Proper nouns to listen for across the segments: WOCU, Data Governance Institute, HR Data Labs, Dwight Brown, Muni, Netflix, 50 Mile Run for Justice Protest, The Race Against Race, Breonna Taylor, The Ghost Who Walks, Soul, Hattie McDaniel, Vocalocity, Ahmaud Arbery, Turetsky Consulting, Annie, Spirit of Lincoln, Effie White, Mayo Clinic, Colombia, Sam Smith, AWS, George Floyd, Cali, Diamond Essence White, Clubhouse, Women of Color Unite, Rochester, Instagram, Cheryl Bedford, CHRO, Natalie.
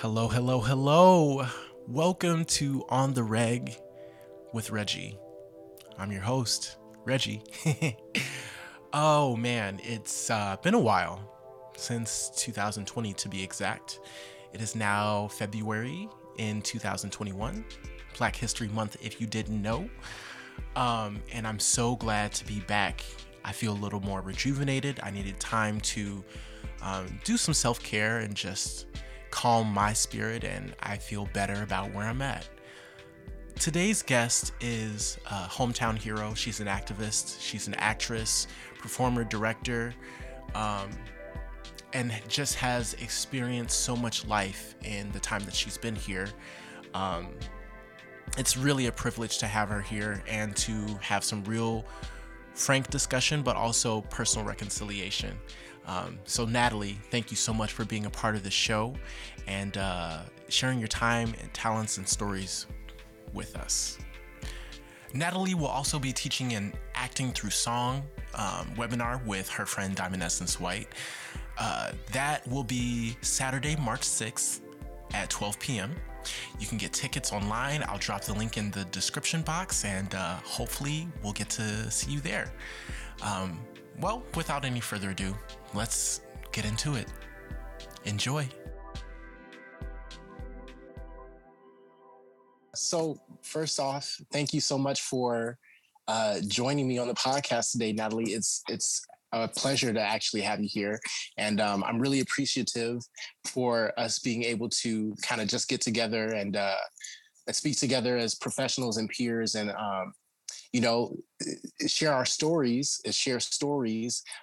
Hello, hello, hello. Welcome to On The Reg with Reggie. I'm your host, Reggie. Oh man, it's been a while, since 2020 to be exact. It is now February in 2021, Black History Month if you didn't know. And I'm so glad to be back. I feel a little more rejuvenated. I needed time to do some self-care and just calm my spirit, and I feel better about where I'm at. Today's guest is a hometown hero. She's an activist, she's an actress, performer, director, and just has experienced so much life in the time that she's been here. It's really a privilege to have her here and to have some real frank discussion, but also personal reconciliation. So Natalie, thank you so much for being a part of the show and sharing your time and talents and stories with us. Natalie will also be teaching an Acting Through Song webinar with her friend Diamond Essence White. That will be Saturday, March 6th at 12 p.m. You can get tickets online. I'll drop the link in the description box, and hopefully we'll get to see you there. Well, without any further ado, let's get into it. Enjoy. So first off, thank you so much for joining me on the podcast today, Natalie. It's a pleasure to actually have you here. And I'm really appreciative for us being able to kind of just get together and speak together as professionals and peers and, share stories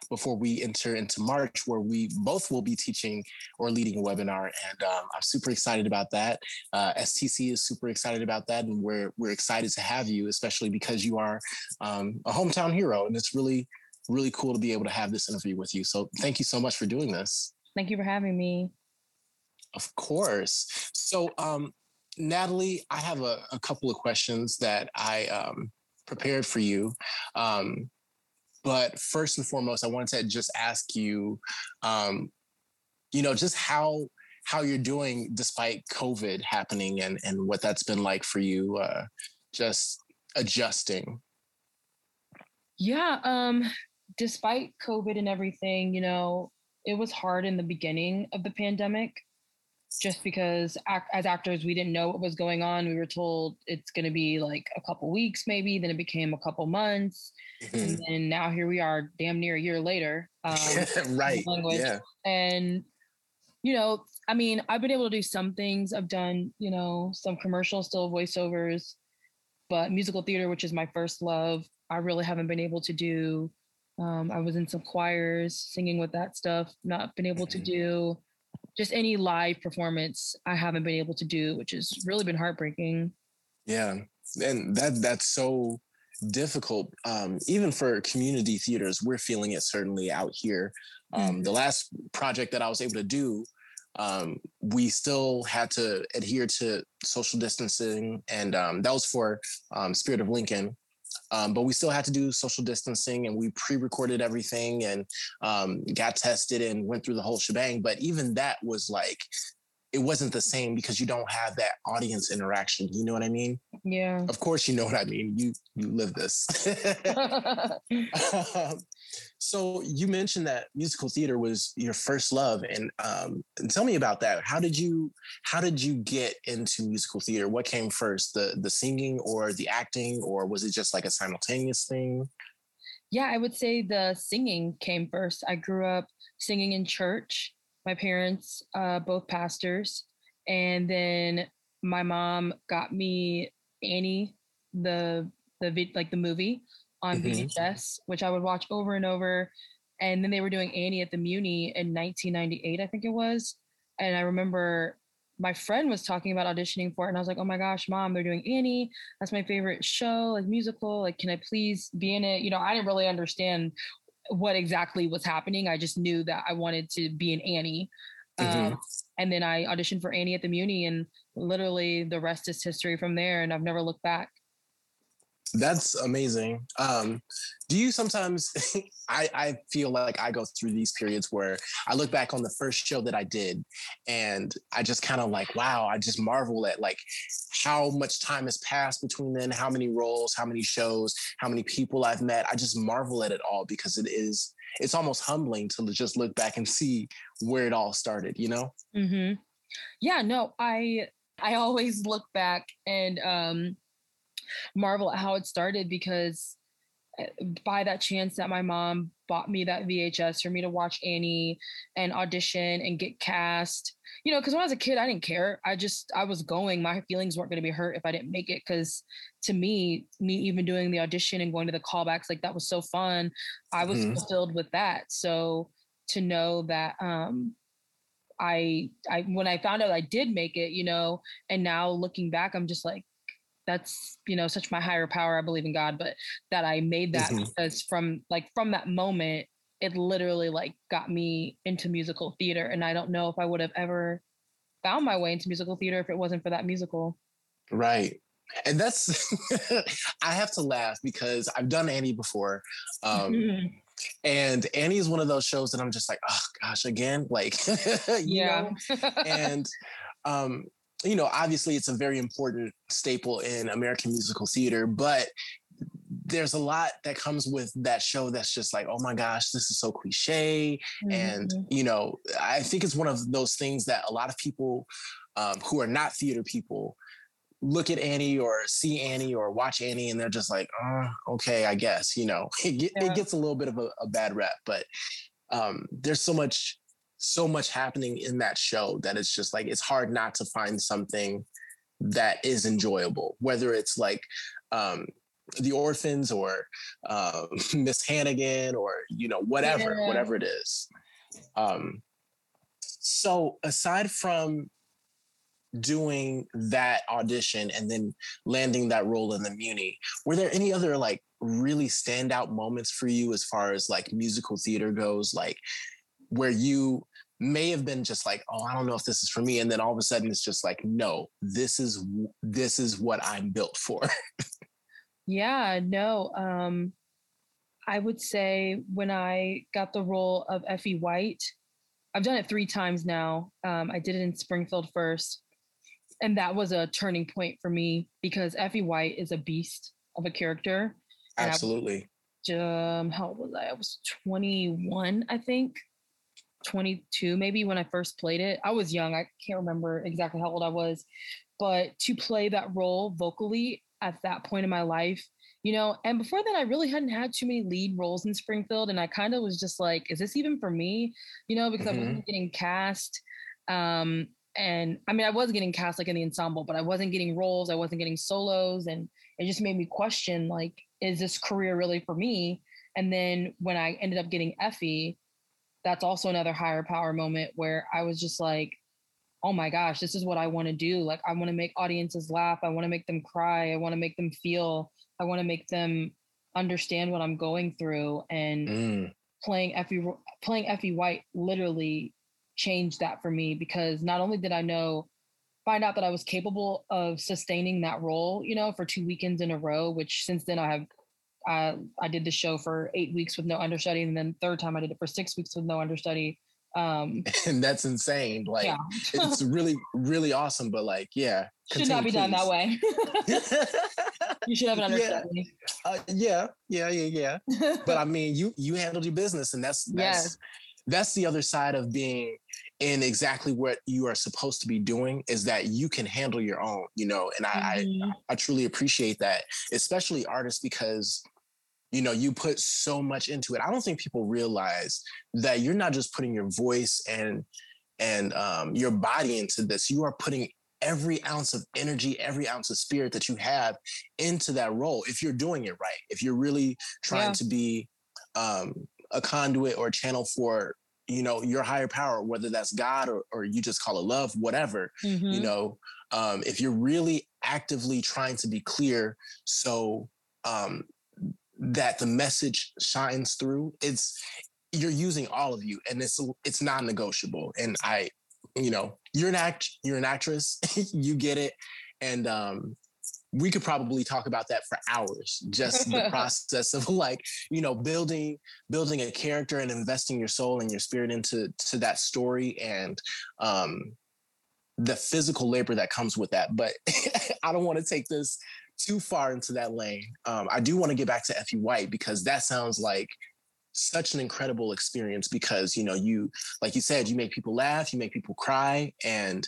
before we enter into March, where we both will be teaching or leading a webinar. And I'm super excited about that. STC is super excited about that. And we're excited to have you, especially because you are a hometown hero. And it's really, really cool to be able to have this interview with you. So thank you so much for doing this. Thank you for having me. Of course. So Natalie, I have a couple of questions that I prepared for you. But first and foremost, I wanted to just ask you, just how you're doing despite COVID happening and what that's been like for you, just adjusting. Yeah. Despite COVID and everything, it was hard in the beginning of the pandemic, just because as actors, we didn't know what was going on. We were told it's going to be like a couple weeks, maybe. Then it became a couple months. Mm-hmm. And then now here we are damn near a year later. Right. Yeah. And, I've been able to do some things. I've done, some commercials, still voiceovers, but musical theater, which is my first love, I really haven't been able to do. I was in some choirs singing with that stuff, not been able to do. Just any live performance I haven't been able to do, which has really been heartbreaking. Yeah, and that's so difficult. Even for community theaters, we're feeling it certainly out here. Mm-hmm. The last project that I was able to do, we still had to adhere to social distancing, and that was for Spirit of Lincoln. But we still had to do social distancing, and we pre-recorded everything and got tested and went through the whole shebang. But even that was like, it wasn't the same because you don't have that audience interaction. You know what I mean? Yeah. Of course, you know what I mean. You live this. So you mentioned that musical theater was your first love, and tell me about that. How did you get into musical theater? What came first, the singing or the acting, or was it just like a simultaneous thing? Yeah, I would say the singing came first. I grew up singing in church. My parents, both pastors, and then my mom got me Annie, the movie on VHS, mm-hmm. which I would watch over and over. And then they were doing Annie at the Muni in 1998, I think it was. And I remember my friend was talking about auditioning for it, and I was like, oh my gosh, Mom, they're doing Annie. That's my favorite show, like musical. Like, can I please be in it? I didn't really understand what exactly was happening. I just knew that I wanted to be in Annie. Mm-hmm. And then I auditioned for Annie at the Muni, and literally the rest is history from there. And I've never looked back. That's amazing. Do you sometimes, I feel like I go through these periods where I look back on the first show that I did and I just kind of like, wow, I just marvel at like how much time has passed between then, how many roles, how many shows, how many people I've met. I just marvel at it all because it's almost humbling to just look back and see where it all started, you know? Mm-hmm. Yeah, no, I always look back and, marvel at how it started, because by that chance that my mom bought me that VHS for me to watch Annie and audition and get cast, you know, because when I was a kid, I didn't care. I was going, my feelings weren't going to be hurt if I didn't make it. Because to me even doing the audition and going to the callbacks, like that was so fun. I was fulfilled with that. So to know that, I when I found out I did make it, you know, and now looking back, I'm just like, that's, you know, such my higher power. I believe in God, but that I made that because from that moment, it literally like got me into musical theater. And I don't know if I would have ever found my way into musical theater if it wasn't for that musical. Right. And that's, I have to laugh because I've done Annie before. And Annie is one of those shows that I'm just like, oh gosh, again, like, you know? And, you know, obviously it's a very important staple in American musical theater, but there's a lot that comes with that show that's just like, oh my gosh, this is so cliche. Mm-hmm. And, you know, I think it's one of those things that a lot of people who are not theater people look at Annie or see Annie or watch Annie and they're just like, oh, okay, I guess, you know, it gets a little bit of a bad rep, but there's so much happening in that show that it's just like, it's hard not to find something that is enjoyable, whether it's like The Orphans or Miss Hannigan or, you know, whatever it is. So aside from doing that audition and then landing that role in the Muni, were there any other like really standout moments for you as far as like musical theater goes? Like, where you may have been just like, oh, I don't know if this is for me. And then all of a sudden it's just like, no, this is what I'm built for. Yeah, no. I would say when I got the role of Effie White, I've done it 3 times now. I did it in Springfield first. And that was a turning point for me because Effie White is a beast of a character. Absolutely. How old was I? I was 21, I think, 22 maybe when I first played it. I was young. I can't remember exactly how old I was, but to play that role vocally at that point in my life, you know, and before that, I really hadn't had too many lead roles in Springfield. And I kind of was just like, is this even for me? You know, because I wasn't getting cast. And I mean, I was getting cast like in the ensemble, but I wasn't getting roles. I wasn't getting solos. And it just made me question, like, is this career really for me? And then when I ended up getting Effie, that's also another higher power moment where I was just like, oh my gosh, this is what I want to do. Like, I want to make audiences laugh. I want to make them cry. I want to make them feel. I want to make them understand what I'm going through. And playing Effie White literally changed that for me, because not only did I find out that I was capable of sustaining that role, you know, for 2 weekends in a row, which since then I did the show for 8 weeks with no understudy. And then third time I did it for 6 weeks with no understudy. And that's insane. Like, yeah. It's really, really awesome. But like, yeah. Should not be done that way. You should have an understudy. Yeah. Yeah. But I mean, you handled your business, and that's the other side of being in exactly what you are supposed to be doing, is that you can handle your own, you know, and I truly appreciate that, especially artists, because, you know, you put so much into it. I don't think people realize that you're not just putting your voice and your body into this. You are putting every ounce of energy, every ounce of spirit that you have into that role. If you're doing it right, if you're really trying to be, a conduit or channel for, you know, your higher power, whether that's God or you just call it love, whatever, you know, if you're really actively trying to be clear so that the message shines through, you're using all of you, and it's non-negotiable. And I, you know, you're an actress, you get it. And we could probably talk about that for hours, just the process of like, you know, building a character and investing your soul and your spirit into that story and the physical labor that comes with that. But I don't want to take this too far into that lane. I do want to get back to Effie White, because that sounds like such an incredible experience, because, you know, you, like you said, you make people laugh, you make people cry, and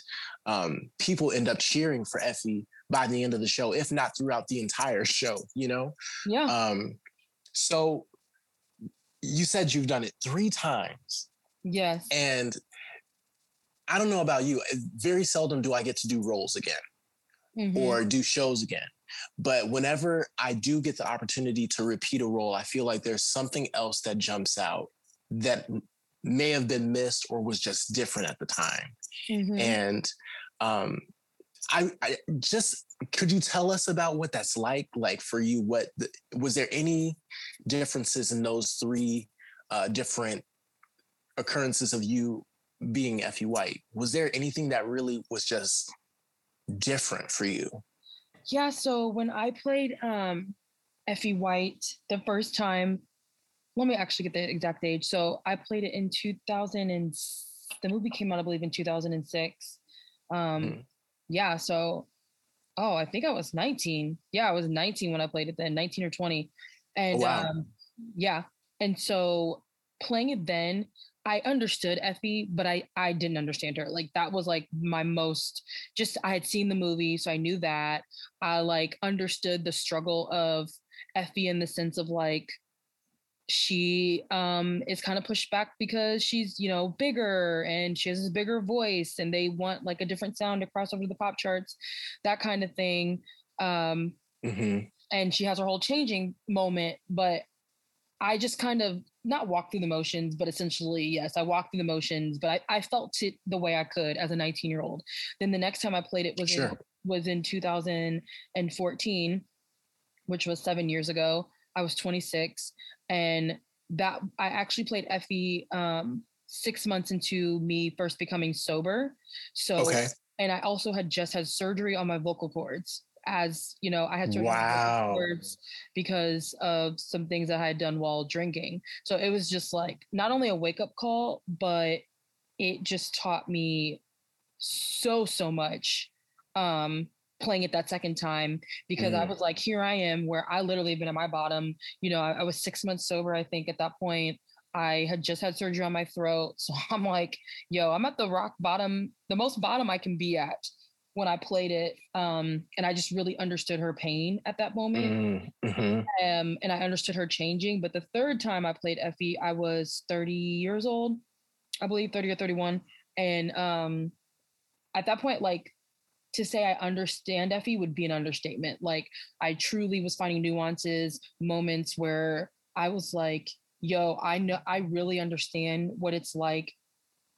people end up cheering for Effie by the end of the show, if not throughout the entire show, you know? Yeah. So you said you've done it 3 times. Yes. And I don't know about you, very seldom do I get to do roles again, mm-hmm. or do shows again. But whenever I do get the opportunity to repeat a role, I feel like there's something else that jumps out that may have been missed or was just different at the time. Mm-hmm. And I just, could you tell us about what that's like for you? Was there any differences in those 3 different occurrences of you being Effie White? Was there anything that really was just different for you? Yeah, so when I played Effie White the first time, let me actually get the exact age. So I played it in 2000, and the movie came out, I believe, in 2006. Yeah, so, I think I was 19. Yeah, I was 19 when I played it then, 19 or 20. And wow. Yeah, and so playing it then, I understood Effie, but I didn't understand her. Like, that was like my most, just, I had seen the movie, so I knew that. I like understood the struggle of Effie in the sense of like, she is kind of pushed back because she's, you know, bigger and she has a bigger voice and they want like a different sound to cross over to the pop charts, that kind of thing. Mm-hmm. And she has her whole changing moment, but I just kind of not walked through the motions, but essentially, yes, I walked through the motions, but I felt it the way I could as a 19-year-old. Then the next time I played it was in 2014, which was 7 years ago. I was 26, and that I actually played Effie 6 months into me first becoming sober. So, okay. And I also had just had surgery on my vocal cords. As you know, I had to because of some things that I had done while drinking. So it was just like not only a wake-up call, but it just taught me so much playing it that second time, because I was like, here I am where I literally been at my bottom. You know, I was 6 months sober, I think, at that point. I had just had surgery on my throat. So I'm like, yo, I'm at the rock bottom, the most bottom I can be at, when I played it. And I just really understood her pain at that moment. Mm-hmm. And I understood her changing. But the third time I played Effie, I was 30 years old, I believe 30 or 31. And at that point, like, to say I understand Effie would be an understatement. Like, I truly was finding nuances, moments where I was like, yo, I know, I really understand what it's like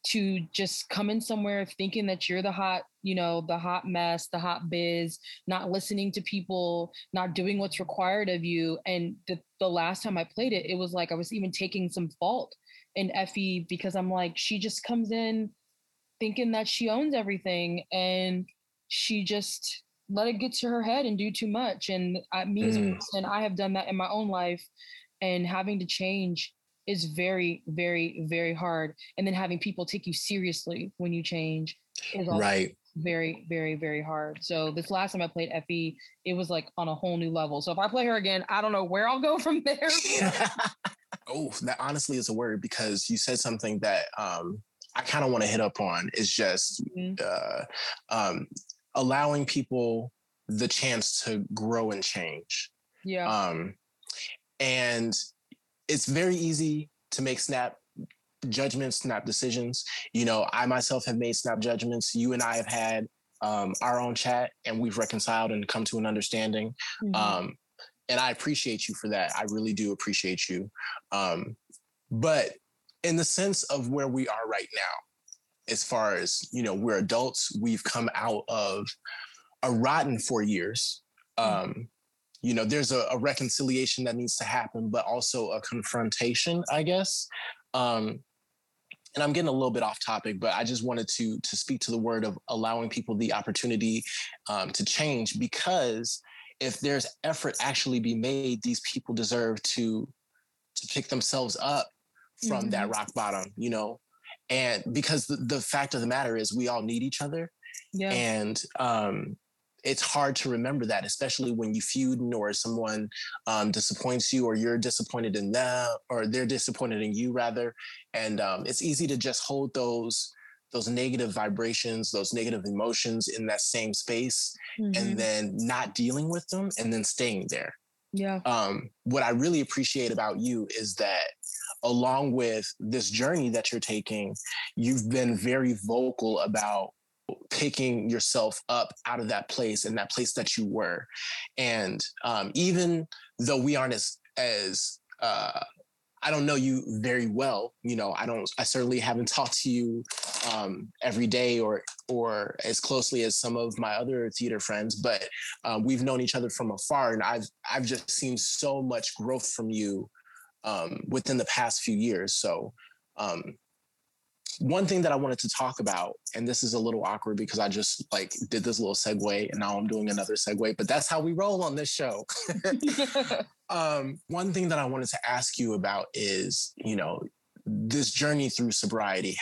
to just come in somewhere thinking that you're the hot, you know, the hot mess, the hot biz, not listening to people, not doing what's required of you. And the last time I played it, it was like I was even taking some fault in Effie, because I'm like, she just comes in thinking that she owns everything and she just let it get to her head and do too much. And I have done that in my own life, and having to change is very, very, very hard. And then having people take you seriously when you change is also very, very, very hard. So this last time I played Effie, it was like on a whole new level. So if I play her again, I don't know where I'll go from there. Oh, that honestly is a word, because you said something that I kind of want to hit up on. It's just allowing people the chance to grow and change. Yeah. And it's very easy to make snap judgments, snap decisions. You know, I myself have made snap judgments. You and I have had our own chat, and we've reconciled and come to an understanding. Mm-hmm. And I appreciate you for that. I really do appreciate you. But in the sense of where we are right now, as far as, you know, we're adults, we've come out of a rotten 4 years. You know, there's a reconciliation that needs to happen, but also a confrontation, I guess. and I'm getting a little bit off topic, but I just wanted to speak to the word of allowing people the opportunity to change, because if there's effort actually be made, these people deserve to pick themselves up from mm-hmm. that rock bottom, you know? And because the fact of the matter is we all need each other. Yeah. And it's hard to remember that, especially when you feud or someone disappoints you, or you're disappointed in them, or they're disappointed in you rather. And it's easy to just hold those negative vibrations, those negative emotions in that same space, mm-hmm. and then not dealing with them and then staying there. Yeah. What I really appreciate about you is that along with this journey that you're taking, you've been very vocal about picking yourself up out of that place and that place that you were. And even though we aren't as I don't know you very well, you know, I certainly haven't talked to you every day or as closely as some of my other theater friends, but we've known each other from afar, and I've just seen so much growth from you within the past few years. So one thing that I wanted to talk about, and this is a little awkward because I just like did this little segue and now I'm doing another segue, but that's how we roll on this show. One thing that I wanted to ask you about is, you know, this journey through sobriety.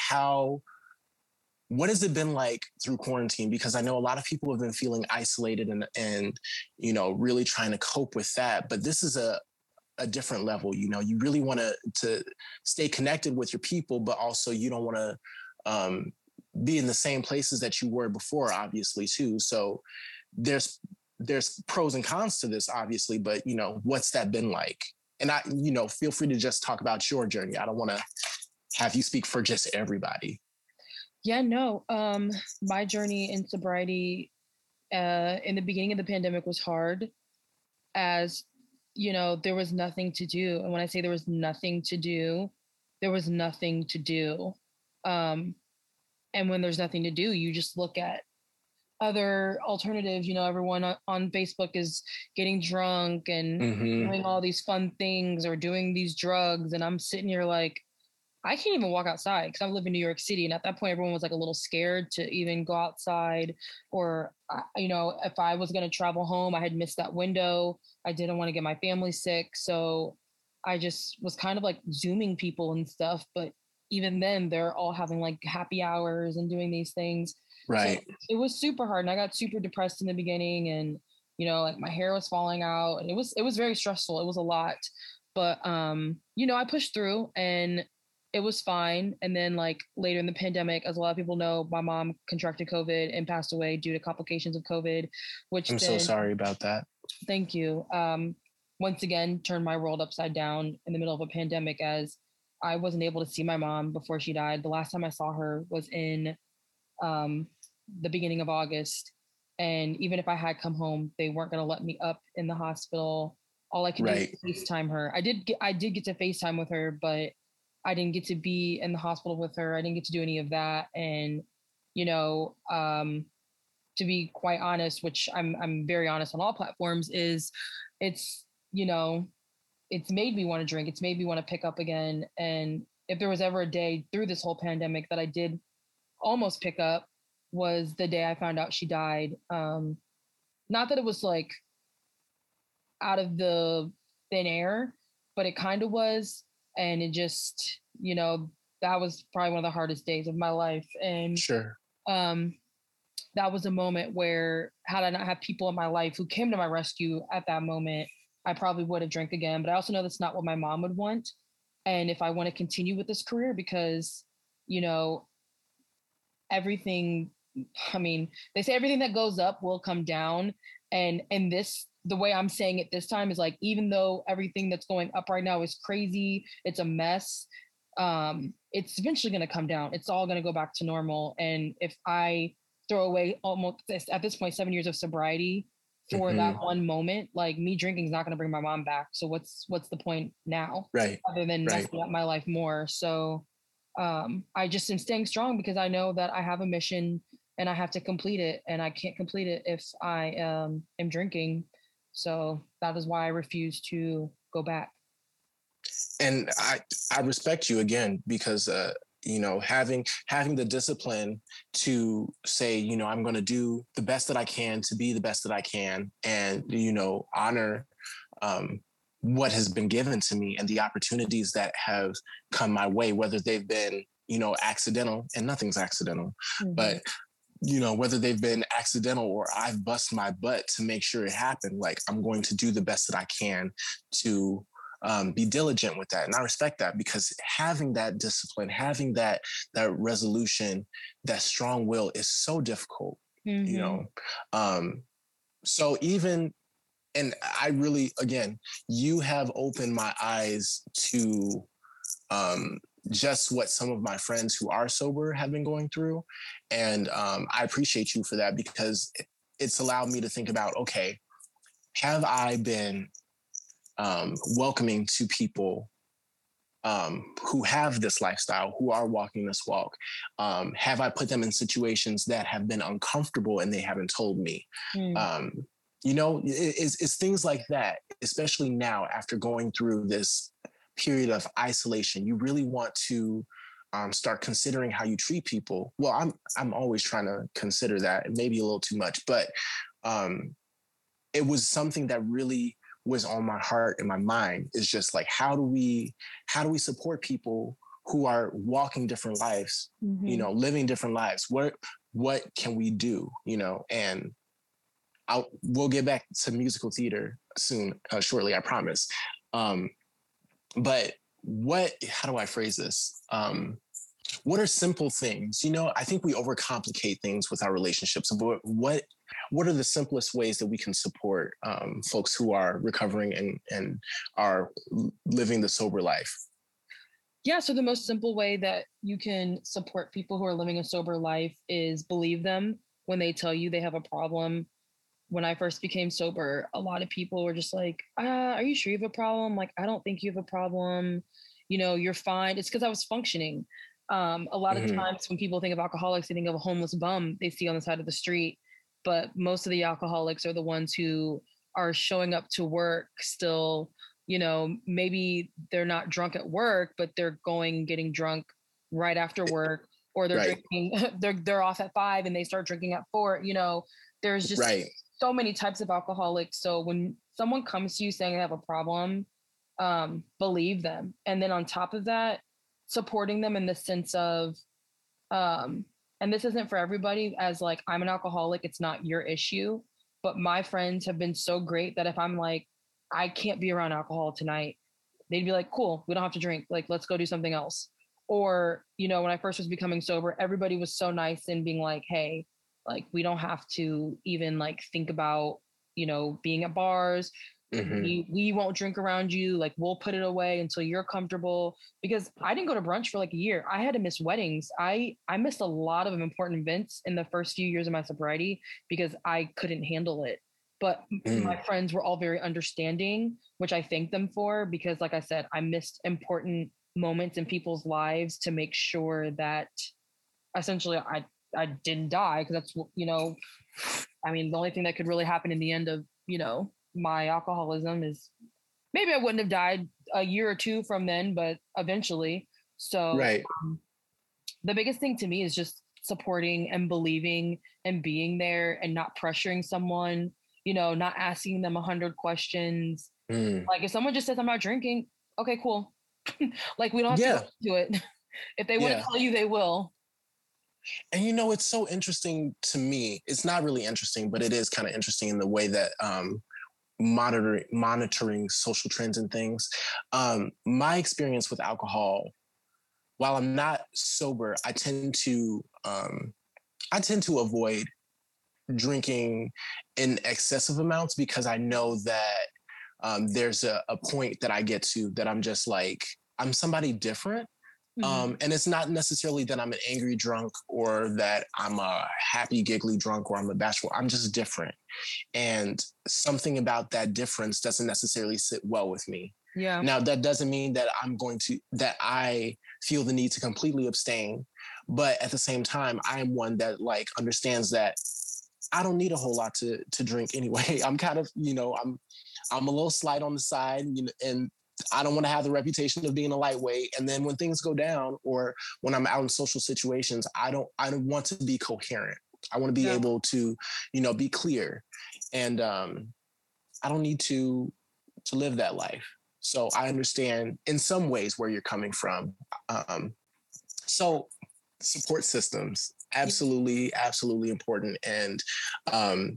What has it been like through quarantine? Because I know a lot of people have been feeling isolated and you know, really trying to cope with that, but this is a different level. You know, you really want to stay connected with your people, but also you don't want to be in the same places that you were before, obviously, too. So there's pros and cons to this, obviously, but you know, what's that been like? And I, you know, feel free to just talk about your journey. I don't want to have you speak for just everybody. Yeah, no. My journey in sobriety in the beginning of the pandemic was hard, as you know, there was nothing to do. And when I say there was nothing to do, there was nothing to do. And when there's nothing to do, you just look at other alternatives. You know, everyone on Facebook is getting drunk and mm-hmm. doing all these fun things or doing these drugs. And I'm sitting here like, I can't even walk outside because I live in New York City. And at that point, everyone was like a little scared to even go outside, or, you know, if I was going to travel home, I had missed that window. I didn't want to get my family sick. So I just was kind of like Zooming people and stuff. But even then they're all having like happy hours and doing these things. Right. So it was super hard. And I got super depressed in the beginning, and, you know, like my hair was falling out, and it was very stressful. It was a lot, but, you know, I pushed through and it was fine. And then like later in the pandemic, as a lot of people know, my mom contracted COVID and passed away due to complications of COVID, which I'm so sorry about that. Thank you. Once again, turned my world upside down in the middle of a pandemic, as I wasn't able to see my mom before she died. The last time I saw her was in the beginning of August. And even if I had come home, they weren't going to let me up in the hospital. All I could do was FaceTime her. I did get to FaceTime with her, but I didn't get to be in the hospital with her. I didn't get to do any of that. And, you know, to be quite honest, which I'm very honest on all platforms, is it's, you know, it's made me want to drink. It's made me want to pick up again. And if there was ever a day through this whole pandemic that I did almost pick up, was the day I found out she died. Not that it was like out of the thin air, but it kind of was. And it just, you know, that was probably one of the hardest days of my life. And sure, that was a moment where, had I not had people in my life who came to my rescue at that moment, I probably would have drank again. But I also know that's not what my mom would want. And if I want to continue with this career, because, you know, everything, I mean, they say everything that goes up will come down. And this, the way I'm saying it this time is like, even though everything that's going up right now is crazy, it's a mess, it's eventually going to come down. It's all going to go back to normal. And if I throw away almost, at this point, 7 years of sobriety for mm-hmm. that one moment, like me drinking is not going to bring my mom back. So what's the point now? Right. Other than messing up my life more. So I just am staying strong, because I know that I have a mission and I have to complete it, and I can't complete it if I am drinking. So that is why I refuse to go back. And I respect you again, because you know, having the discipline to say, you know, I'm going to do the best that I can to be the best that I can, and, you know, honor what has been given to me and the opportunities that have come my way, whether they've been, you know, accidental, and nothing's accidental, mm-hmm. but, you know, whether they've been accidental or I've bust my butt to make sure it happened, like, I'm going to do the best that I can to be diligent with that. And I respect that, because having that discipline, having that resolution, that strong will is so difficult, mm-hmm. you know? So even, and I really, again, you have opened my eyes to just what some of my friends who are sober have been going through. And I appreciate you for that, because it's allowed me to think about, okay, have I been welcoming to people who have this lifestyle, who are walking this walk? Have I put them in situations that have been uncomfortable and they haven't told me? Mm. You know, it's things like that, especially now after going through this period of isolation. You really want to start considering how you treat people. Well, I'm always trying to consider that, maybe a little too much, but it was something that really was on my heart and my mind, is just like, how do we support people who are walking different lives, mm-hmm. you know, living different lives? What can we do, you know? And we'll get back to musical theater soon, shortly, I promise. But how do I phrase this? What are simple things? You know, I think we overcomplicate things with our relationships. But what are the simplest ways that we can support folks who are recovering and are living the sober life? Yeah, so the most simple way that you can support people who are living a sober life is believe them when they tell you they have a problem. When I first became sober, a lot of people were just like, are you sure you have a problem? Like, I don't think you have a problem. You know, you're fine. It's because I was functioning. A lot mm-hmm. of times when people think of alcoholics, they think of a homeless bum they see on the side of the street. But most of the alcoholics are the ones who are showing up to work still. You know, maybe they're not drunk at work, but they're getting drunk right after work, or they're right. drinking, they're off at 5 and they start drinking at 4, you know, there's just right. so many types of alcoholics. So when someone comes to you saying they have a problem, believe them. And then on top of that, supporting them in the sense of, and this isn't for everybody, as like, I'm an alcoholic, it's not your issue, but my friends have been so great that if I'm like, I can't be around alcohol tonight, they'd be like, cool, we don't have to drink. Like, let's go do something else. Or, you know, when I first was becoming sober, everybody was so nice and being like, hey, like, we don't have to even like think about, you know, being at bars. Mm-hmm. We won't drink around you. Like, we'll put it away until you're comfortable, because I didn't go to brunch for like a year. I had to miss weddings. I missed a lot of important events in the first few years of my sobriety because I couldn't handle it. But my friends were all very understanding, which I thank them for, because like I said, I missed important moments in people's lives to make sure that essentially I didn't die. Because that's, you know, I mean, the only thing that could really happen in the end of, you know, my alcoholism is maybe I wouldn't have died a year or two from then, but eventually. So right. The biggest thing to me is just supporting and believing and being there and not pressuring someone, you know, not asking them 100 questions. Like, if someone just says, I'm not drinking. Okay, cool. Like, we don't have to do it. If they want to tell you, they will. And, you know, it's so interesting to me. It's not really interesting, but it is kind of interesting in the way that monitoring social trends and things. My experience with alcohol, while I'm not sober, I tend to avoid drinking in excessive amounts, because I know that there's a point that I get to that I'm just like, I'm somebody different. And it's not necessarily that I'm an angry drunk or that I'm a happy, giggly drunk or I'm a bashful. I'm just different. And something about that difference doesn't necessarily sit well with me. Yeah. Now, that doesn't mean that I feel the need to completely abstain. But at the same time, I am one that like understands that I don't need a whole lot to drink anyway. I'm kind of, you know, I'm a little slight on the side, you know, and I don't want to have the reputation of being a lightweight. And then when things go down or when I'm out in social situations, I don't want to be coherent. I want to be able to, be clear. And I don't need to live that life. So I understand in some ways where you're coming from. So support systems, absolutely important. And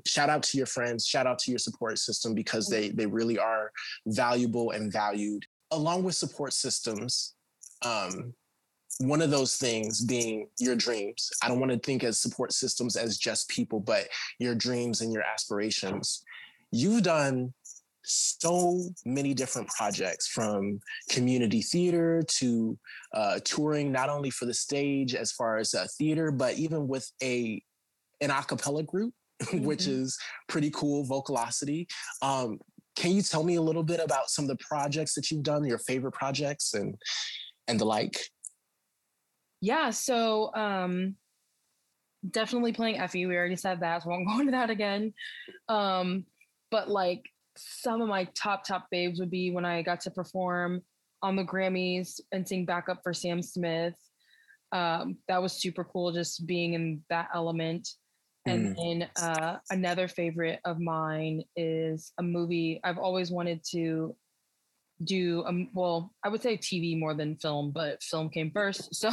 shout out to your friends, shout out to your support system, because they really are valuable and valued. Along with support systems, one of those things being your dreams. I don't want to think as support systems as just people, but your dreams and your aspirations. You've done so many different projects, from community theater to touring, not only for the stage as far as theater, but even with an a cappella group, mm-hmm. which is pretty cool, Vocalocity. Can you tell me a little bit about some of the projects that you've done, your favorite projects and the like? Yeah, so definitely playing Effie. We already said that, so I won't go into that again. But like, some of my top faves would be when I got to perform on the Grammys and sing backup for Sam Smith. That was super cool, just being in that element. And then another favorite of mine is a movie. I've always wanted to do, I would say TV more than film, but film came first. So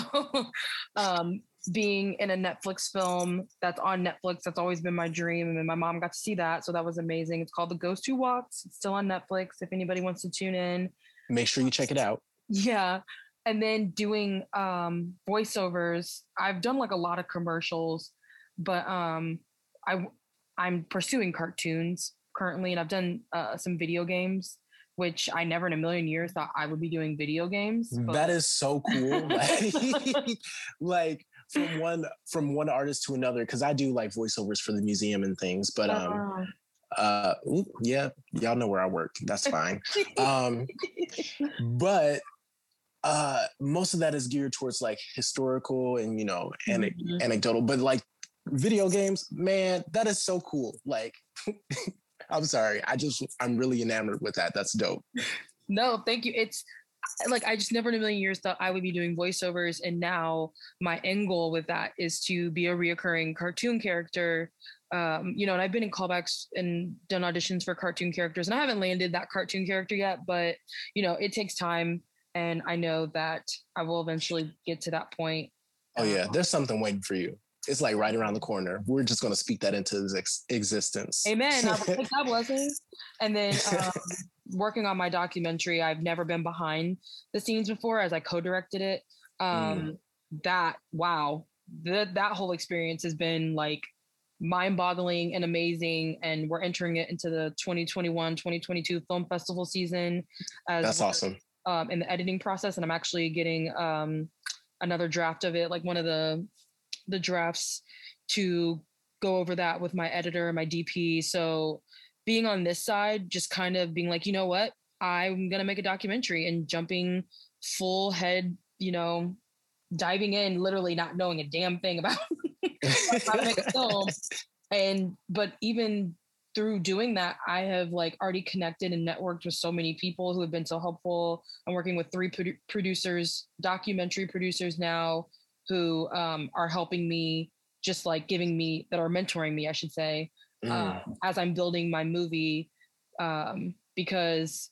being in a Netflix film that's on Netflix, that's always been my dream. And then my mom got to see that, so that was amazing. It's called The Ghost Who Walks. It's still on Netflix if anybody wants to tune in. Make sure you check it out. Yeah. And then doing voiceovers. I've done like a lot of commercials, but I'm pursuing cartoons currently. And I've done some video games, which I never in a million years thought I would be doing video games. But... that is so cool. From one artist to another, because I do like voiceovers for the museum and things, but y'all know where I work. That's fine. But most of that is geared towards like historical and anecdotal. But like video games, man, that is so cool. Like, I'm sorry, I'm really enamored with that. That's dope. No, thank you. It's like, I just never in a million years thought I would be doing voiceovers. And now my end goal with that is to be a reoccurring cartoon character. And I've been in callbacks and done auditions for cartoon characters, and I haven't landed that cartoon character yet, but it takes time. And I know that I will eventually get to that point. Oh yeah. There's something waiting for you. It's like right around the corner. We're just going to speak that into existence. Amen. I will take that blessing. And then, working on my documentary, I've never been behind the scenes before, as I co-directed it. That whole experience has been like mind-boggling and amazing, and we're entering it into the 2021-2022 film festival season. That's awesome. In the editing process, and I'm actually getting another draft of it, like one of the drafts, to go over that with my editor and my DP. So being on this side, just kind of being like, you know what, I'm going to make a documentary, and jumping full head, diving in, literally not knowing a damn thing about how to make a film. But even through doing that, I have like already connected and networked with so many people who have been so helpful. I'm working with three producers, documentary producers now, who are helping me, just like that are mentoring me, I should say, as I'm building my movie, because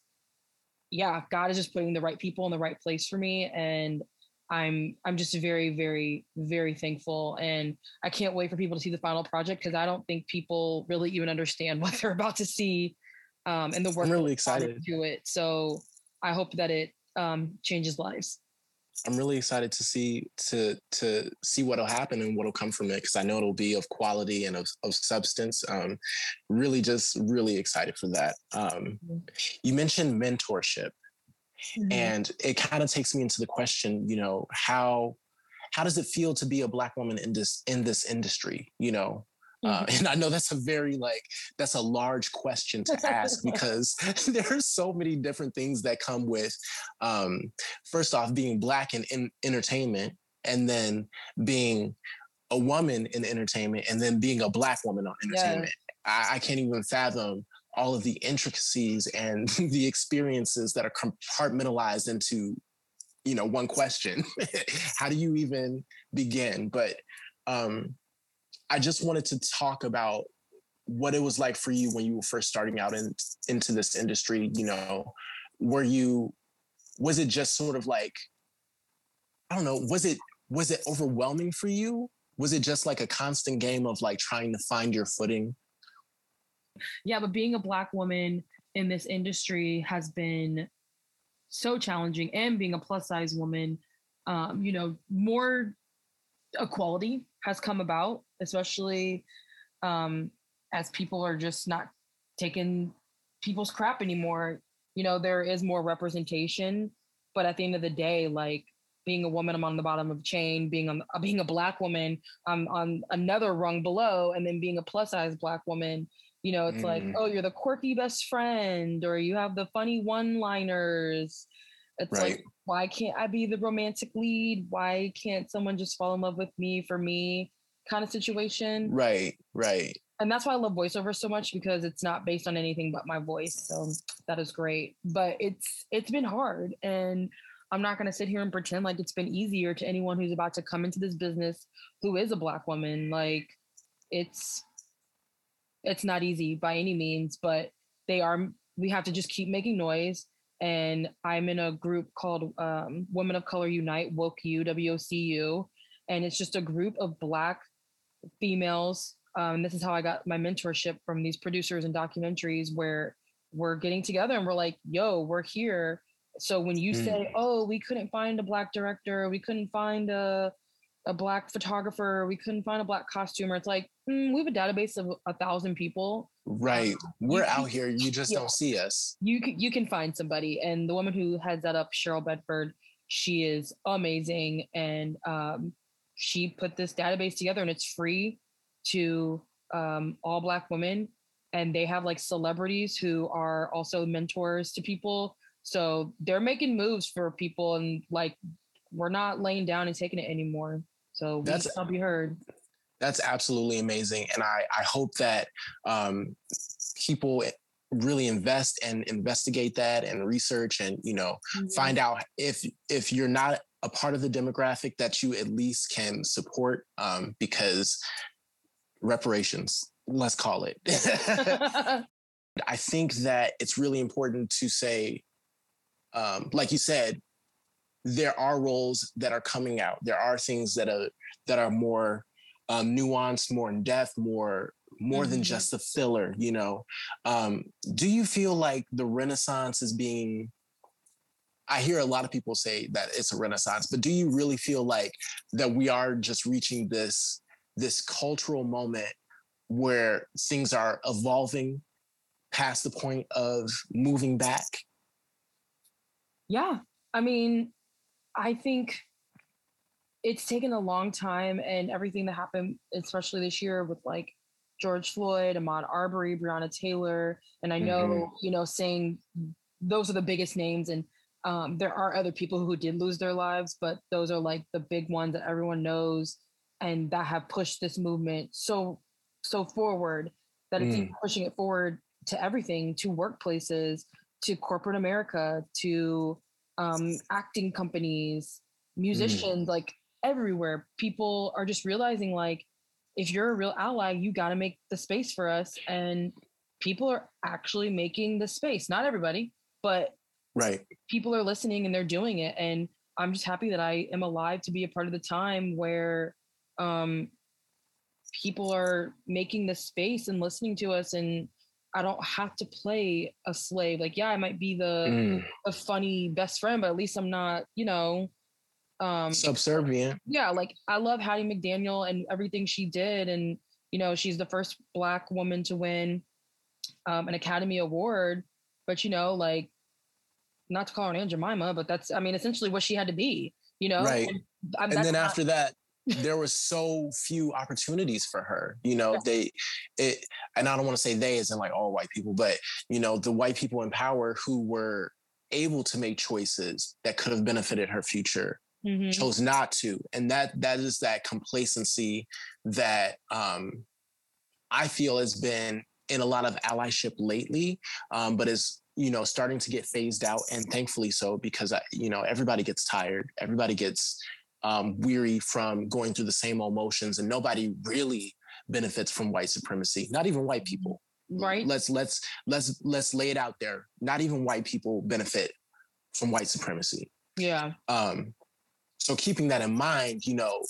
God is just putting the right people in the right place for me. And I'm just very, very, very thankful. And I can't wait for people to see the final project, because I don't think people really even understand what they're about to see, and the work. I'm really excited to do it. So I hope that it changes lives. I'm really excited to see to see what'll happen and what'll come from it, because I know it'll be of quality and of substance. Really excited for that. You mentioned mentorship, and it kind of takes me into the question, how does it feel to be a Black woman in this industry? And I know that's that's a large question to ask, because there are so many different things that come with, first off, being Black in entertainment, and then being a woman in entertainment, and then being a Black woman on entertainment. I can't even fathom all of the intricacies and the experiences that are compartmentalized into, you know, one question. How do you even begin? But I just wanted to talk about what it was like for you when you were first starting out into this industry. You know, was it just sort of like, I don't know, was it overwhelming for you? Was it just like a constant game of like trying to find your footing? Yeah, but being a Black woman in this industry has been so challenging, and being a plus size woman, you know, more equality has come about, especially as people are just not taking people's crap anymore. You know, there is more representation, but at the end of the day, like, being a woman, I'm on the bottom of the chain. Being a Black woman, I'm on another rung below. And then being a plus size Black woman, you know, it's like, oh, you're the quirky best friend, or you have the funny one-liners. It's like, why can't I be the romantic lead? Why can't someone just fall in love with me for me kind of situation? Right. And that's why I love voiceover so much, because it's not based on anything but my voice. So that is great. But it's been hard. And I'm not going to sit here and pretend like it's been easier to anyone who's about to come into this business who is a Black woman. Like, it's not easy by any means, but we have to just keep making noise. And I'm in a group called Women of Color Unite, WOCU, WOCU. And it's just a group of Black females. This is how I got my mentorship from these producers and documentaries, where we're getting together and we're like, yo, we're here. So when you say, oh, we couldn't find a Black director, we couldn't find a Black photographer, we couldn't find a Black costumer, it's like, we have a database of 1,000 people. Right. We're out here. You just don't see us. You can find somebody. And the woman who heads that up, Cheryl Bedford, she is amazing. And she put this database together, and it's free to all Black women. And they have like celebrities who are also mentors to people. So they're making moves for people, and like, we're not laying down and taking it anymore. So we shall be heard. That's absolutely amazing. And I hope that people really invest and investigate that and research and, you know, find out if you're not a part of the demographic that you at least can support, because reparations, let's call it. I think that it's really important to say, like you said, there are roles that are coming out. There are things that are more nuanced, more in depth, more than just a filler, you know. Do you feel like the Renaissance is being, I hear a lot of people say that it's a Renaissance, but do you really feel like that we are just reaching this cultural moment where things are evolving past the point of moving back? Yeah. I mean, I think it's taken a long time, and everything that happened, especially this year with like George Floyd, Ahmaud Arbery, Breonna Taylor. And I know, you know, saying those are the biggest names, and there are other people who did lose their lives, but those are like the big ones that everyone knows and that have pushed this movement so forward, that it's even pushing it forward to everything, to workplaces, to corporate America, to acting companies, musicians, like everywhere. People are just realizing, like, if you're a real ally, you got to make the space for us. And people are actually making the space. Not everybody, but people are listening and they're doing it. And I'm just happy that I am alive to be a part of the time where people are making the space and listening to us, and I don't have to play a slave. Like, yeah, I might be the funny best friend, but at least I'm not, you know, subservient. Yeah. Like, I love Hattie McDaniel and everything she did. And, you know, she's the first Black woman to win an Academy Award, but, you know, like, not to call her Aunt Jemima, but that's, I mean, essentially what she had to be, you know? Right. And then after that, there were so few opportunities for her, you know, and I don't want to say they as in like all white people, but, you know, the white people in power who were able to make choices that could have benefited her future chose not to. And that is that complacency that I feel has been in a lot of allyship lately, but is, you know, starting to get phased out, and thankfully so, because, you know, everybody gets tired. Everybody gets weary from going through the same old motions, and nobody really benefits from white supremacy. Not even white people. Right. Let's lay it out there. Not even white people benefit from white supremacy. Yeah. So keeping that in mind, you know,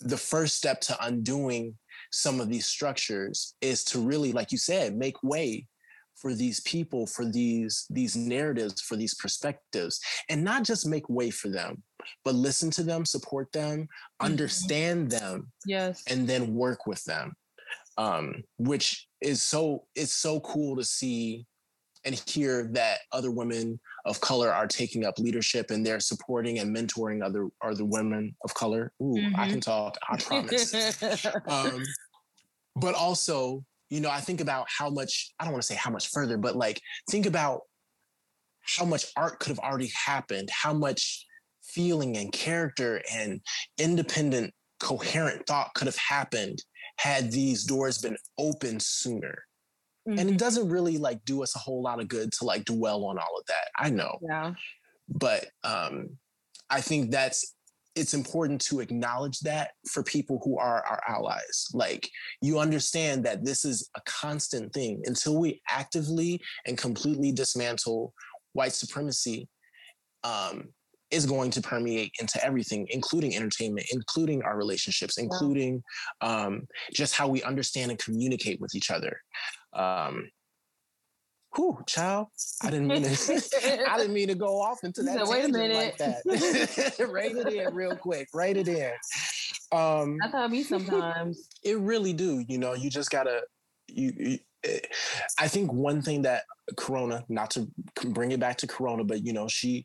the first step to undoing some of these structures is to really, like you said, make way for these people, for these narratives, for these perspectives, and not just make way for them, but listen to them, support them, mm-hmm. understand them, yes, and then work with them, which is so cool to see and hear that other women of color are taking up leadership and they're supporting and mentoring other women of color. Ooh, mm-hmm. I can talk, I promise. But also, you know, I think about how much, I don't want to say how much further, but like, think about how much art could have already happened, how much feeling and character and independent, coherent thought could have happened had these doors been opened sooner. Mm-hmm. And it doesn't really like do us a whole lot of good to like dwell on all of that. I know. Yeah. But I think it's important to acknowledge that for people who are our allies. Like, you understand that this is a constant thing until we actively and completely dismantle white supremacy. Is going to permeate into everything, including entertainment, including our relationships, including just how we understand and communicate with each other. Whew, child, I didn't mean to go off into that. No, wait a minute. Like that. Write it in real quick. Write it in. That's how I be sometimes. It really do. You know, you just gotta. I think one thing that Corona, not to bring it back to Corona, but, you know, she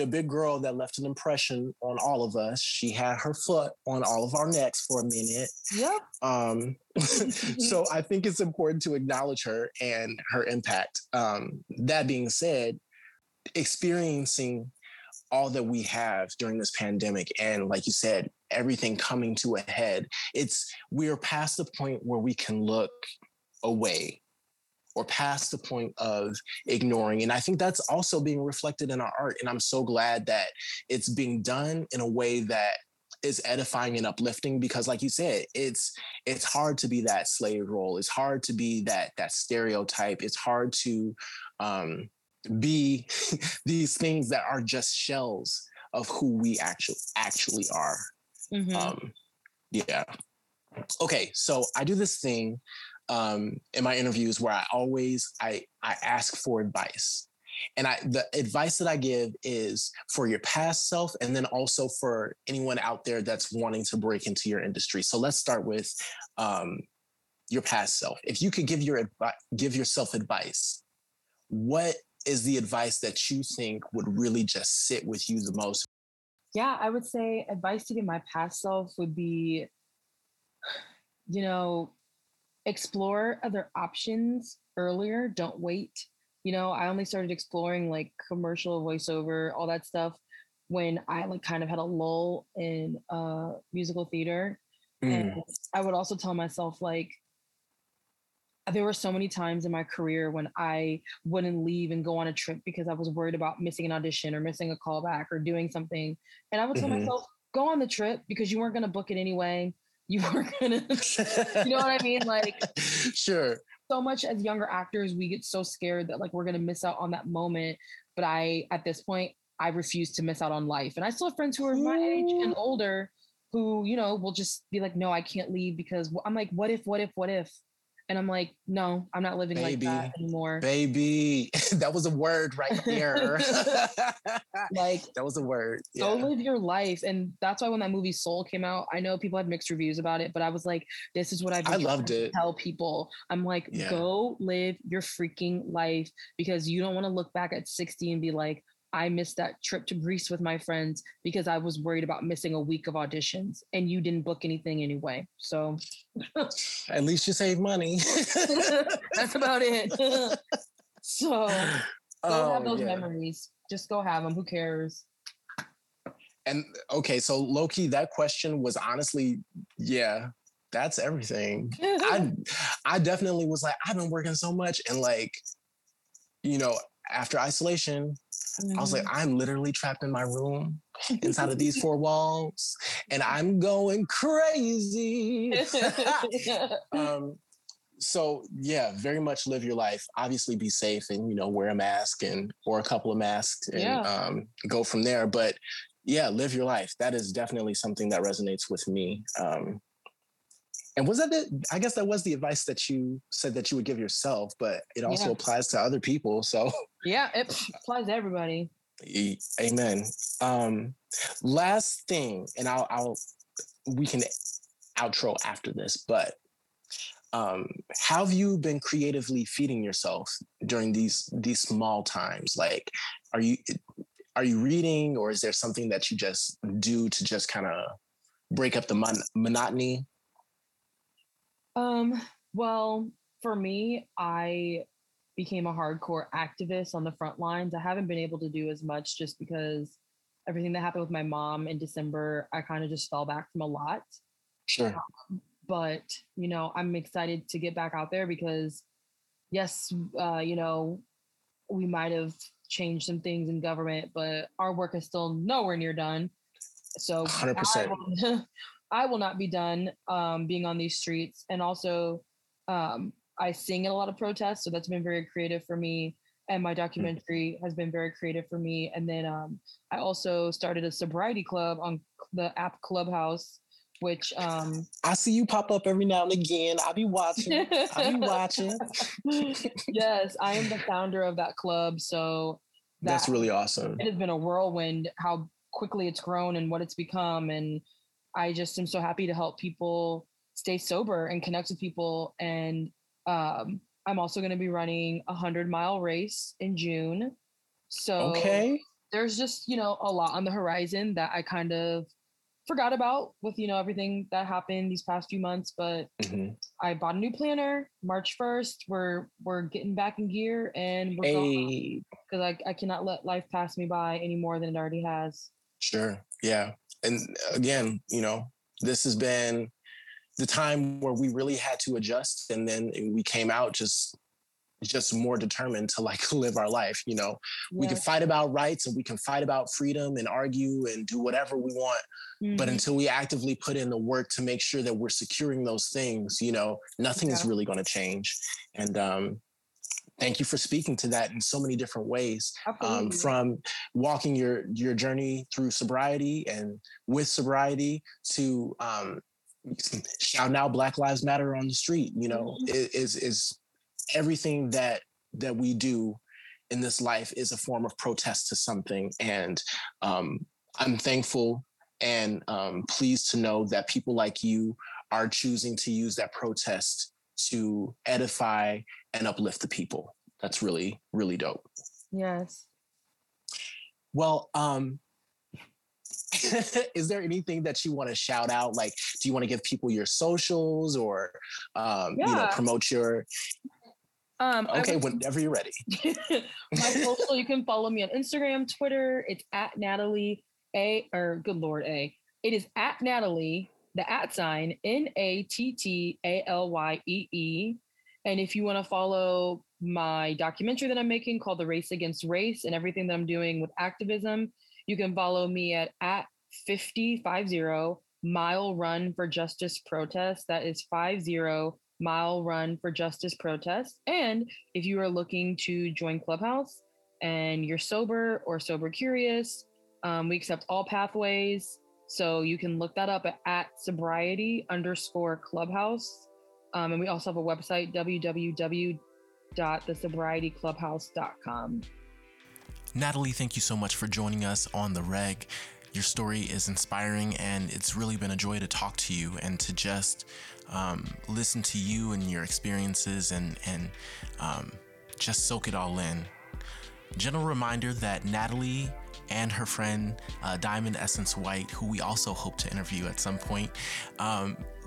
a big girl that left an impression on all of us. She had her foot on all of our necks for a minute. Yeah. So I think it's important to acknowledge her and her impact. That being said, experiencing all that we have during this pandemic, and like you said, everything coming to a head, we're past the point where we can look away or past the point of ignoring. And I think that's also being reflected in our art. And I'm so glad that it's being done in a way that is edifying and uplifting, because like you said, it's hard to be that slave role. It's hard to be that stereotype. It's hard to be these things that are just shells of who we actually are. Mm-hmm. Yeah. Okay. So I do this thing in my interviews where I ask for advice, and the advice that I give is for your past self, and then also for anyone out there that's wanting to break into your industry. So let's start with your past self. If you could give yourself advice, what is the advice that you think would really just sit with you the most? Yeah, I would say advice to give my past self would be, you know, explore other options earlier. Don't wait. You know, I only started exploring like commercial voiceover, all that stuff, when I like kind of had a lull in musical theater. And I would also tell myself, like, there were so many times in my career when I wouldn't leave and go on a trip because I was worried about missing an audition or missing a callback or doing something. And I would tell myself, go on the trip because you weren't going to book it anyway. You were gonna, you know what I mean? Like, sure. So much as younger actors, we get so scared that like we're gonna miss out on that moment. But at this point, I refuse to miss out on life. And I still have friends who are my age and older who, you know, will just be like, no, I can't leave because I'm like, what if? And I'm like, no, I'm not living like that anymore. Baby, that was a word right there. Like, that was a word. Yeah. Go live your life. And that's why when that movie Soul came out, I know people had mixed reviews about it, but I was like, this is what I've been trying to tell people. I'm like, Go live your freaking life, because you don't want to look back at 60 and be like, I missed that trip to Greece with my friends because I was worried about missing a week of auditions, and you didn't book anything anyway. So at least you saved money. That's about it. So go have those memories. Just go have them. Who cares? And okay, so low-key, that question was honestly, that's everything. I I definitely was like, I've been working so much. And like, you know, after isolation, I was like, I'm literally trapped in my room inside of these four walls and I'm going crazy. So yeah, very much live your life, obviously be safe and, you know, wear a mask and, or a couple of masks and go from there. But yeah, live your life. That is definitely something that resonates with me. And was that I guess that was the advice that you said that you would give yourself, but it also applies to other people. So yeah, it applies to everybody. Amen. Last thing, and I'll we can outro after this, but how have you been creatively feeding yourself during these small times? Like, are you reading, or is there something that you just do to just kind of break up the monotony? Well, for me, I became a hardcore activist on the front lines. I haven't been able to do as much just because everything that happened with my mom in December, I kind of just fell back from a lot. Sure. But, you know, I'm excited to get back out there because yes, you know, we might have changed some things in government, but our work is still nowhere near done. So 100%. I will not be done being on these streets. And also I sing at a lot of protests. So that's been very creative for me. And my documentary has been very creative for me. And then I also started a sobriety club on the app Clubhouse, which I see you pop up every now and again. I'll be watching. Yes, I am the founder of that club. So that's really awesome. It has been a whirlwind, how quickly it's grown and what it's become. And I just am so happy to help people stay sober and connect with people. And I'm also going to be running a 100-mile race in June. So there's just, you know, a lot on the horizon that I kind of forgot about with, you know, everything that happened these past few months. But I bought a new planner March 1st. We're getting back in gear and we're going, because I cannot let life pass me by any more than it already has. Sure. Yeah. And again, you know, this has been the time where we really had to adjust. And then we came out just more determined to like live our life. You know, we can fight about rights and we can fight about freedom and argue and do whatever we want. But until we actively put in the work to make sure that we're securing those things, you know, nothing is really going to change. And, thank you for speaking to that in so many different ways, from walking your journey through sobriety and with sobriety to shouting out Black Lives Matter on the street. You know, is everything that we do in this life is a form of protest to something. And I'm thankful and pleased to know that people like you are choosing to use that protest to edify and uplift the people. That's really, really dope. Yes. Well, is there anything that you want to shout out? Like, do you want to give people your socials or, you know, promote your, whenever you're ready. My social, you can follow me on Instagram, Twitter. It's at Natalie A, or good Lord A. It is at Natalie, the @ NATTALYEE. And if you want to follow my documentary that I'm making called The Race Against Race and everything that I'm doing with activism, you can follow me at 50 Mile Run for Justice Protest. That is 50 Mile Run for Justice Protest. And if you are looking to join Clubhouse and you're sober or sober curious, we accept all pathways. So you can look that up at sobriety_clubhouse. And we also have a website, www.thesobrietyclubhouse.com. Natalie, thank you so much for joining us on The Reg. Your story is inspiring, and it's really been a joy to talk to you and to just listen to you and your experiences and just soak it all in. Gentle reminder that Natalie and her friend Diamond Essence White, who we also hope to interview at some point,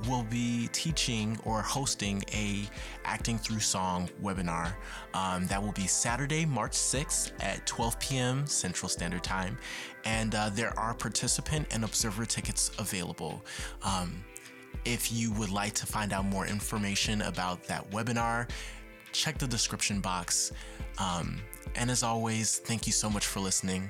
will be teaching or hosting a Acting Through Song webinar that will be Saturday, March 6th at 12 p.m. Central Standard Time. And there are participant and observer tickets available. If you would like to find out more information about that webinar, check the description box. And as always, thank you so much for listening.